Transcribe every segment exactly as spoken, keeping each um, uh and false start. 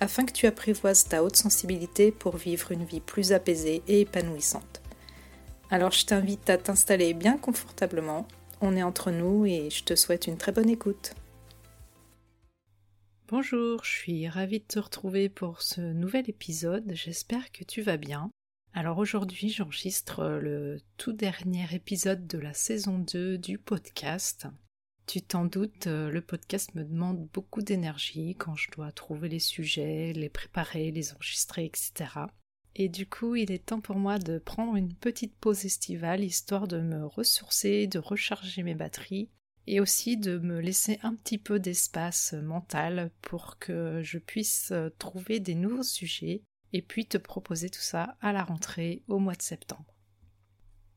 afin que tu apprivoises ta haute sensibilité pour vivre une vie plus apaisée et épanouissante. Alors je t'invite à t'installer bien confortablement, on est entre nous et je te souhaite une très bonne écoute. Bonjour, je suis ravie de te retrouver pour ce nouvel épisode, j'espère que tu vas bien. Alors aujourd'hui j'enregistre le tout dernier épisode de la saison deux du podcast. Tu t'en doutes, le podcast me demande beaucoup d'énergie quand je dois trouver les sujets, les préparer, les enregistrer, et cetera. Et du coup, il est temps pour moi de prendre une petite pause estivale, histoire de me ressourcer, de recharger mes batteries, et aussi de me laisser un petit peu d'espace mental pour que je puisse trouver des nouveaux sujets, et puis te proposer tout ça à la rentrée au mois de septembre.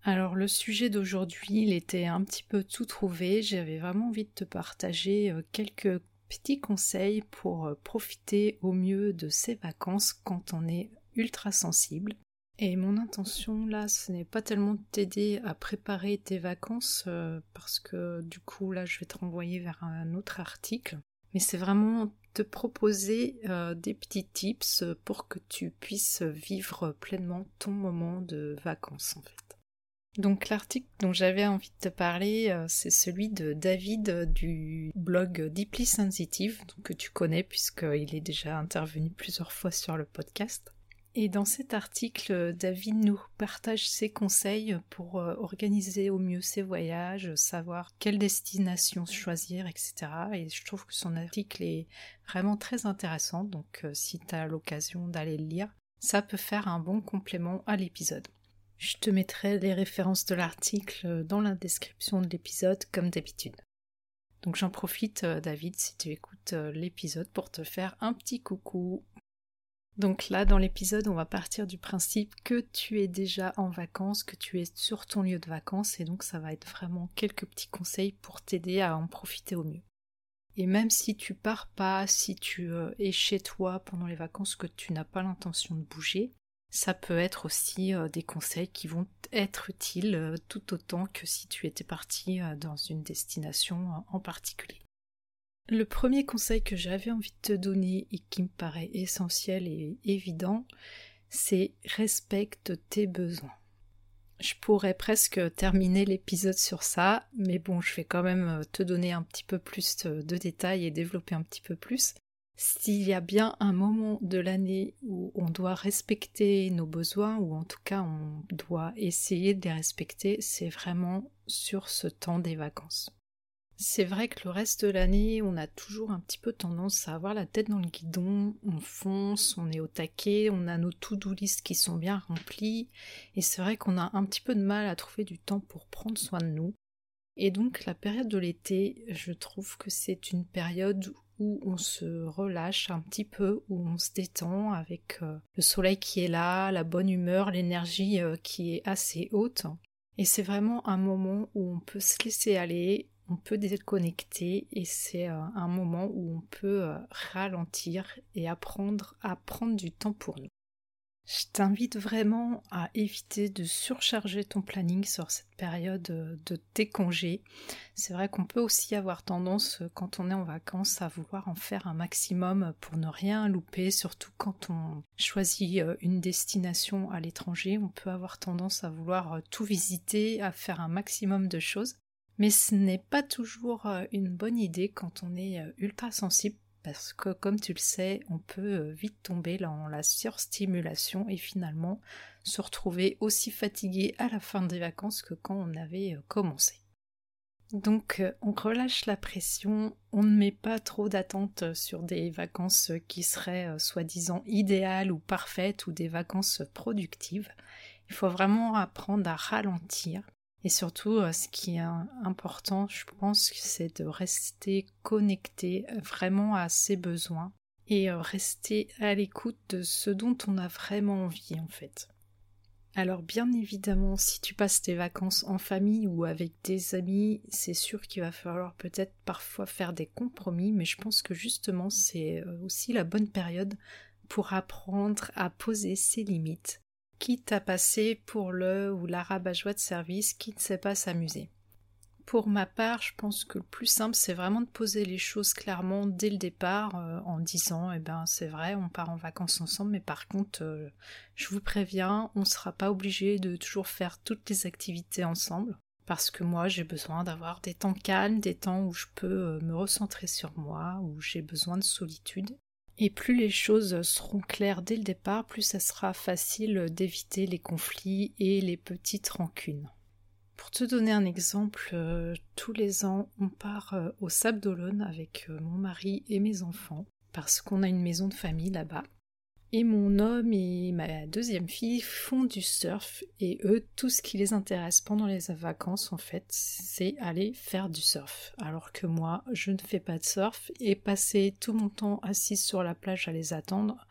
Alors le sujet d'aujourd'hui, il était un petit peu tout trouvé, j'avais vraiment envie de te partager quelques petits conseils pour profiter au mieux de ces vacances quand on est ultra sensible. Et mon intention là, ce n'est pas tellement de t'aider à préparer tes vacances, euh, parce que du coup là je vais te renvoyer vers un autre article, mais c'est vraiment te proposer euh, des petits tips pour que tu puisses vivre pleinement ton moment de vacances en fait. Donc l'article dont j'avais envie de te parler, c'est celui de David du blog Deeply Sensitive, que tu connais puisqu'il est déjà intervenu plusieurs fois sur le podcast. Et dans cet article, David nous partage ses conseils pour organiser au mieux ses voyages, savoir quelle destination choisir, et cetera. Et je trouve que son article est vraiment très intéressant, donc si tu as l'occasion d'aller le lire, ça peut faire un bon complément à l'épisode. Je te mettrai les références de l'article dans la description de l'épisode, comme d'habitude. Donc j'en profite, David, si tu écoutes l'épisode, pour te faire un petit coucou. Donc là, dans l'épisode, on va partir du principe que tu es déjà en vacances, que tu es sur ton lieu de vacances, et donc ça va être vraiment quelques petits conseils pour t'aider à en profiter au mieux. Et même si tu pars pas, si tu es chez toi pendant les vacances, que tu n'as pas l'intention de bouger, ça peut être aussi des conseils qui vont être utiles tout autant que si tu étais parti dans une destination en particulier. Le premier conseil que j'avais envie de te donner et qui me paraît essentiel et évident, c'est respecte tes besoins. Je pourrais presque terminer l'épisode sur ça, mais bon, je vais quand même te donner un petit peu plus de détails et développer un petit peu plus. S'il y a bien un moment de l'année où on doit respecter nos besoins, ou en tout cas on doit essayer de les respecter, c'est vraiment sur ce temps des vacances. C'est vrai que le reste de l'année, on a toujours un petit peu tendance à avoir la tête dans le guidon, on fonce, on est au taquet, on a nos to-do list qui sont bien remplies, et c'est vrai qu'on a un petit peu de mal à trouver du temps pour prendre soin de nous. Et donc la période de l'été, je trouve que c'est une période où où on se relâche un petit peu, où on se détend avec euh, le soleil qui est là, la bonne humeur, l'énergie euh, qui est assez haute. Et c'est vraiment un moment où on peut se laisser aller, on peut déconnecter, et c'est euh, un moment où on peut euh, ralentir et apprendre à prendre du temps pour nous. Je t'invite vraiment à éviter de surcharger ton planning sur cette période de tes congés. C'est vrai qu'on peut aussi avoir tendance, quand on est en vacances, à vouloir en faire un maximum pour ne rien louper, surtout quand on choisit une destination à l'étranger. On peut avoir tendance à vouloir tout visiter, à faire un maximum de choses. Mais ce n'est pas toujours une bonne idée quand on est ultra sensible, parce que comme tu le sais, on peut vite tomber dans la surstimulation et finalement se retrouver aussi fatigué à la fin des vacances que quand on avait commencé. Donc on relâche la pression, on ne met pas trop d'attente sur des vacances qui seraient soi-disant idéales ou parfaites ou des vacances productives. Il faut vraiment apprendre à ralentir. Et surtout, ce qui est important, je pense, c'est de rester connecté vraiment à ses besoins et rester à l'écoute de ce dont on a vraiment envie, en fait. Alors bien évidemment, si tu passes tes vacances en famille ou avec des amis, c'est sûr qu'il va falloir peut-être parfois faire des compromis, mais je pense que justement c'est aussi la bonne période pour apprendre à poser ses limites, quitte à passer pour le ou la rabat-joie de service qui ne sait pas s'amuser. Pour ma part, je pense que le plus simple, c'est vraiment de poser les choses clairement dès le départ, euh, en disant « Eh ben, c'est vrai, on part en vacances ensemble, mais par contre, euh, je vous préviens, on ne sera pas obligé de toujours faire toutes les activités ensemble, parce que moi, j'ai besoin d'avoir des temps calmes, des temps où je peux euh, me recentrer sur moi, où j'ai besoin de solitude. » Et plus les choses seront claires dès le départ, plus ça sera facile d'éviter les conflits et les petites rancunes. Pour te donner un exemple, euh, tous les ans, on part euh, aux Sables-d'Olonne avec euh, mon mari et mes enfants, parce qu'on a une maison de famille là-bas. Et mon homme et ma deuxième fille font du surf, et eux, tout ce qui les intéresse pendant les vacances, en fait, c'est aller faire du surf. Alors que moi, je ne fais pas de surf, et passer tout mon temps assise sur la plage à les attendre,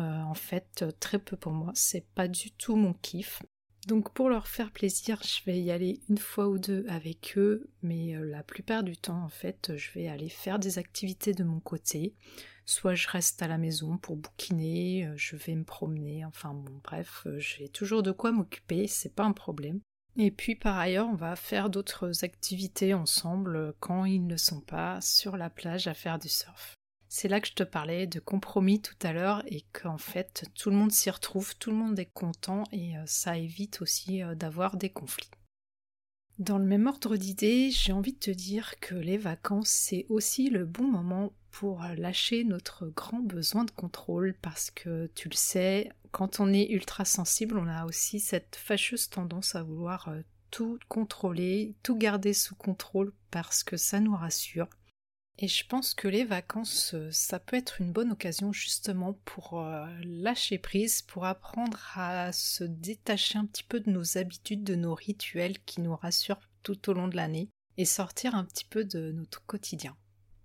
euh, en fait, très peu pour moi, c'est pas du tout mon kiff. Donc pour leur faire plaisir, je vais y aller une fois ou deux avec eux, mais la plupart du temps, en fait, je vais aller faire des activités de mon côté. Soit je reste à la maison pour bouquiner, je vais me promener, enfin bon, bref, j'ai toujours de quoi m'occuper, c'est pas un problème. Et puis par ailleurs, on va faire d'autres activités ensemble quand ils ne sont pas sur la plage à faire du surf. C'est là que je te parlais de compromis tout à l'heure et qu'en fait tout le monde s'y retrouve, tout le monde est content et ça évite aussi d'avoir des conflits. Dans le même ordre d'idée, j'ai envie de te dire que les vacances c'est aussi le bon moment pour lâcher notre grand besoin de contrôle parce que tu le sais, quand on est ultra sensible, on a aussi cette fâcheuse tendance à vouloir tout contrôler, tout garder sous contrôle parce que ça nous rassure. Et je pense que les vacances, ça peut être une bonne occasion justement pour lâcher prise, pour apprendre à se détacher un petit peu de nos habitudes, de nos rituels qui nous rassurent tout au long de l'année et sortir un petit peu de notre quotidien.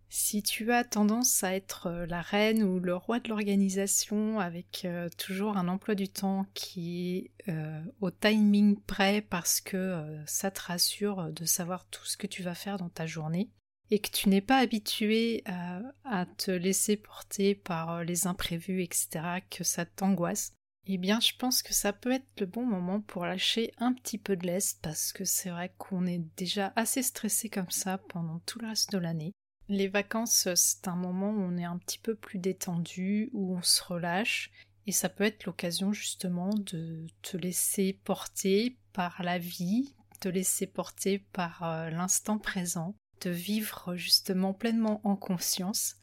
Si tu as tendance à être la reine ou le roi de l'organisation avec toujours un emploi du temps qui est euh, au timing près parce que euh, ça te rassure de savoir tout ce que tu vas faire dans ta journée, et que tu n'es pas habitué à, à te laisser porter par les imprévus, et cetera, que ça t'angoisse, eh bien je pense que ça peut être le bon moment pour lâcher un petit peu de lest, parce que c'est vrai qu'on est déjà assez stressé comme ça pendant tout le reste de l'année. Les vacances, c'est un moment où on est un petit peu plus détendu, où on se relâche, et ça peut être l'occasion justement de te laisser porter par la vie, te laisser porter par l'instant présent, de vivre justement pleinement en conscience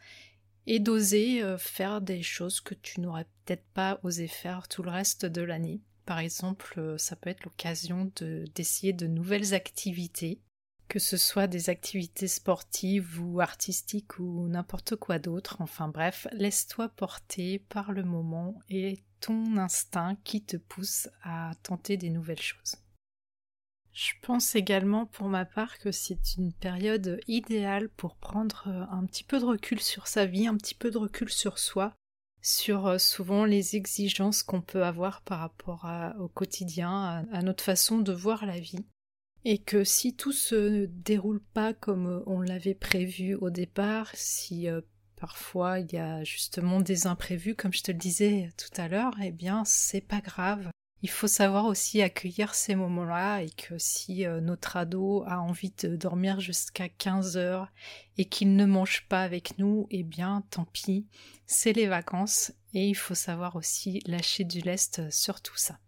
et d'oser faire des choses que tu n'aurais peut-être pas osé faire tout le reste de l'année. Par exemple, ça peut être l'occasion de, d'essayer de nouvelles activités, que ce soit des activités sportives ou artistiques ou n'importe quoi d'autre. Enfin bref, laisse-toi porter par le moment et ton instinct qui te pousse à tenter des nouvelles choses. Je pense également pour ma part que c'est une période idéale pour prendre un petit peu de recul sur sa vie, un petit peu de recul sur soi, sur souvent les exigences qu'on peut avoir par rapport à, au quotidien, à, à notre façon de voir la vie. Et que si tout se déroule pas comme on l'avait prévu au départ, si euh, parfois il y a justement des imprévus, comme je te le disais tout à l'heure, eh bien c'est pas grave. Il faut savoir aussi accueillir ces moments-là et que si euh, notre ado a envie de dormir jusqu'à quinze heures et qu'il ne mange pas avec nous, eh bien tant pis, c'est les vacances et il faut savoir aussi lâcher du lest sur tout ça.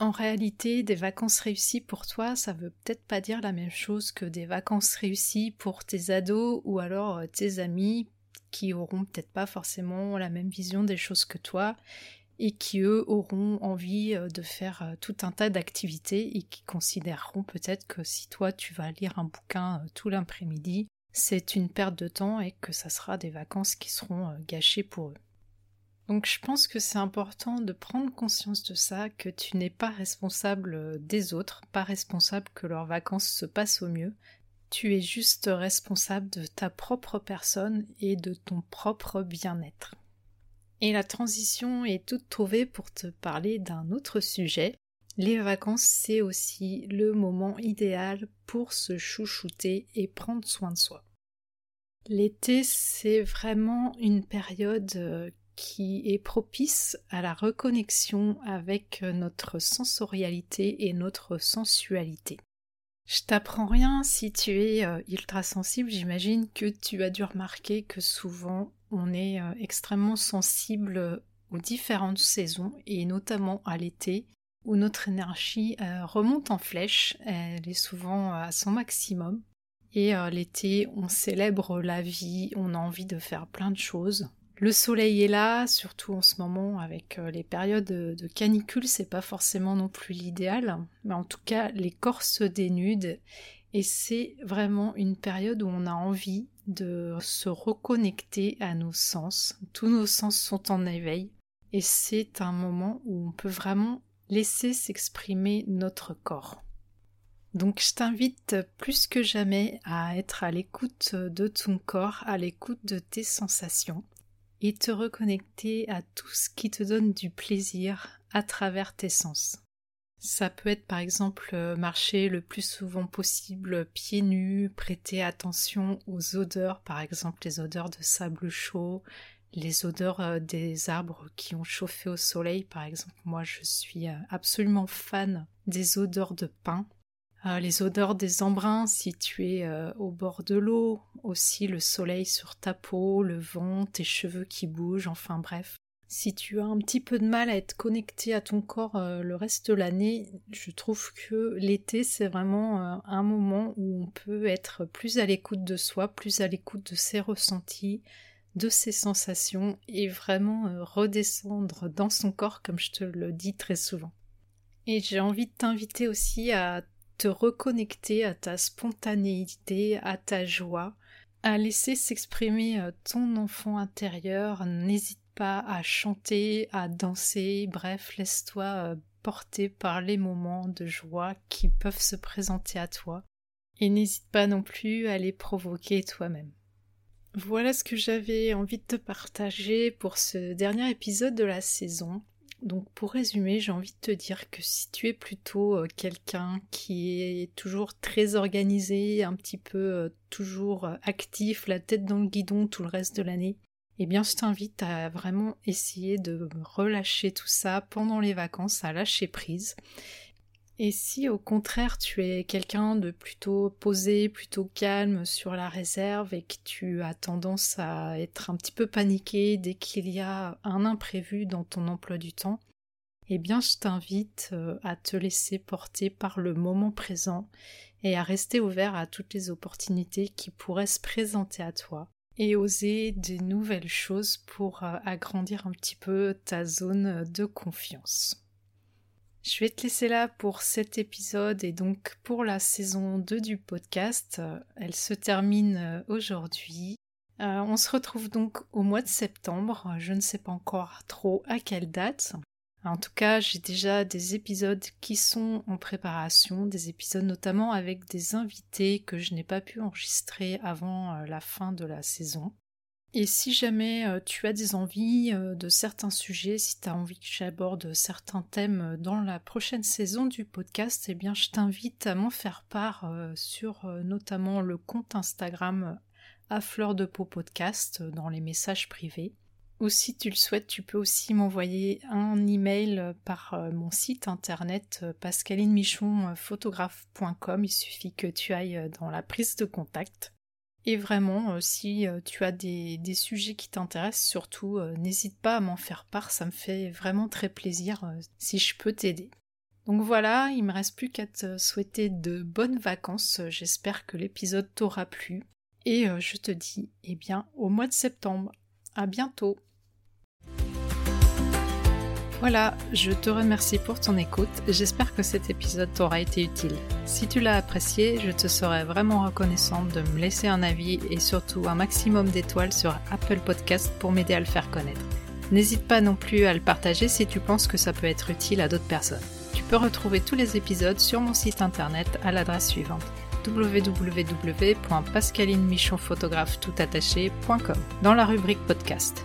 En réalité, des vacances réussies pour toi, ça veut peut-être pas dire la même chose que des vacances réussies pour tes ados ou alors tes amis qui auront peut-être pas forcément la même vision des choses que toi, et qui eux auront envie de faire tout un tas d'activités et qui considéreront peut-être que si toi tu vas lire un bouquin tout l'après-midi, c'est une perte de temps et que ça sera des vacances qui seront gâchées pour eux. Donc je pense que c'est important de prendre conscience de ça, que tu n'es pas responsable des autres, pas responsable que leurs vacances se passent au mieux. Tu es juste responsable de ta propre personne et de ton propre bien-être. Et la transition est toute trouvée pour te parler d'un autre sujet. Les vacances, c'est aussi le moment idéal pour se chouchouter et prendre soin de soi. L'été, c'est vraiment une période qui est propice à la reconnexion avec notre sensorialité et notre sensualité. Je t'apprends rien, si tu es ultra sensible, j'imagine que tu as dû remarquer que souvent on est extrêmement sensible aux différentes saisons et notamment à l'été où notre énergie remonte en flèche, elle est souvent à son maximum. Et euh, l'été, on célèbre la vie, on a envie de faire plein de choses. Le soleil est là, surtout en ce moment avec euh, les périodes de, de canicule, c'est pas forcément non plus l'idéal. Mais en tout cas, les corps se dénudent et c'est vraiment une période où on a envie de se reconnecter à nos sens. Tous nos sens sont en éveil et c'est un moment où on peut vraiment laisser s'exprimer notre corps. Donc je t'invite plus que jamais à être à l'écoute de ton corps, à l'écoute de tes sensations et te reconnecter à tout ce qui te donne du plaisir à travers tes sens. Ça peut être par exemple marcher le plus souvent possible pieds nus, prêter attention aux odeurs, par exemple les odeurs de sable chaud, les odeurs des arbres qui ont chauffé au soleil par exemple. Moi je suis absolument fan des odeurs de pin. Euh, les odeurs des embruns si tu es euh, au bord de l'eau, aussi le soleil sur ta peau, le vent, tes cheveux qui bougent, enfin bref. Si tu as un petit peu de mal à être connecté à ton corps euh, le reste de l'année, je trouve que l'été c'est vraiment euh, un moment où on peut être plus à l'écoute de soi, plus à l'écoute de ses ressentis, de ses sensations et vraiment euh, redescendre dans son corps comme je te le dis très souvent. Et j'ai envie de t'inviter aussi à te reconnecter à ta spontanéité, à ta joie, à laisser s'exprimer ton enfant intérieur, n'hésite pas à chanter, à danser, bref, laisse-toi porter par les moments de joie qui peuvent se présenter à toi et n'hésite pas non plus à les provoquer toi-même. Voilà ce que j'avais envie de te partager pour ce dernier épisode de la saison. Donc pour résumer, j'ai envie de te dire que si tu es plutôt quelqu'un qui est toujours très organisé, un petit peu toujours actif, la tête dans le guidon tout le reste de l'année, eh bien je t'invite à vraiment essayer de relâcher tout ça pendant les vacances, à lâcher prise. Et si au contraire tu es quelqu'un de plutôt posé, plutôt calme sur la réserve et que tu as tendance à être un petit peu paniqué dès qu'il y a un imprévu dans ton emploi du temps, eh bien je t'invite à te laisser porter par le moment présent et à rester ouvert à toutes les opportunités qui pourraient se présenter à toi et oser des nouvelles choses pour agrandir un petit peu ta zone de confiance. Je vais te laisser là pour cet épisode et donc pour la saison deux du podcast. Elle se termine aujourd'hui. Euh, on se retrouve donc au mois de septembre. Je ne sais pas encore trop à quelle date. En tout cas, j'ai déjà des épisodes qui sont en préparation, des épisodes notamment avec des invités que je n'ai pas pu enregistrer avant la fin de la saison. Et si jamais tu as des envies de certains sujets, si tu as envie que j'aborde certains thèmes dans la prochaine saison du podcast, eh bien je t'invite à m'en faire part sur notamment le compte Instagram À fleur de peau podcast dans les messages privés. Ou si tu le souhaites, tu peux aussi m'envoyer un email par mon site internet pascaline michon photographe point com, il suffit que tu ailles dans la prise de contact. Et vraiment, si tu as des, des sujets qui t'intéressent, surtout, n'hésite pas à m'en faire part, ça me fait vraiment très plaisir si je peux t'aider. Donc voilà, il me reste plus qu'à te souhaiter de bonnes vacances, j'espère que l'épisode t'aura plu. Et je te dis, eh bien, au mois de septembre, à bientôt. Voilà, je te remercie pour ton écoute, j'espère que cet épisode t'aura été utile. Si tu l'as apprécié, je te serais vraiment reconnaissante de me laisser un avis et surtout un maximum d'étoiles sur Apple Podcast pour m'aider à le faire connaître. N'hésite pas non plus à le partager si tu penses que ça peut être utile à d'autres personnes. Tu peux retrouver tous les épisodes sur mon site internet à l'adresse suivante w w w point pascaline michon photographe tout attaché point com dans la rubrique podcast.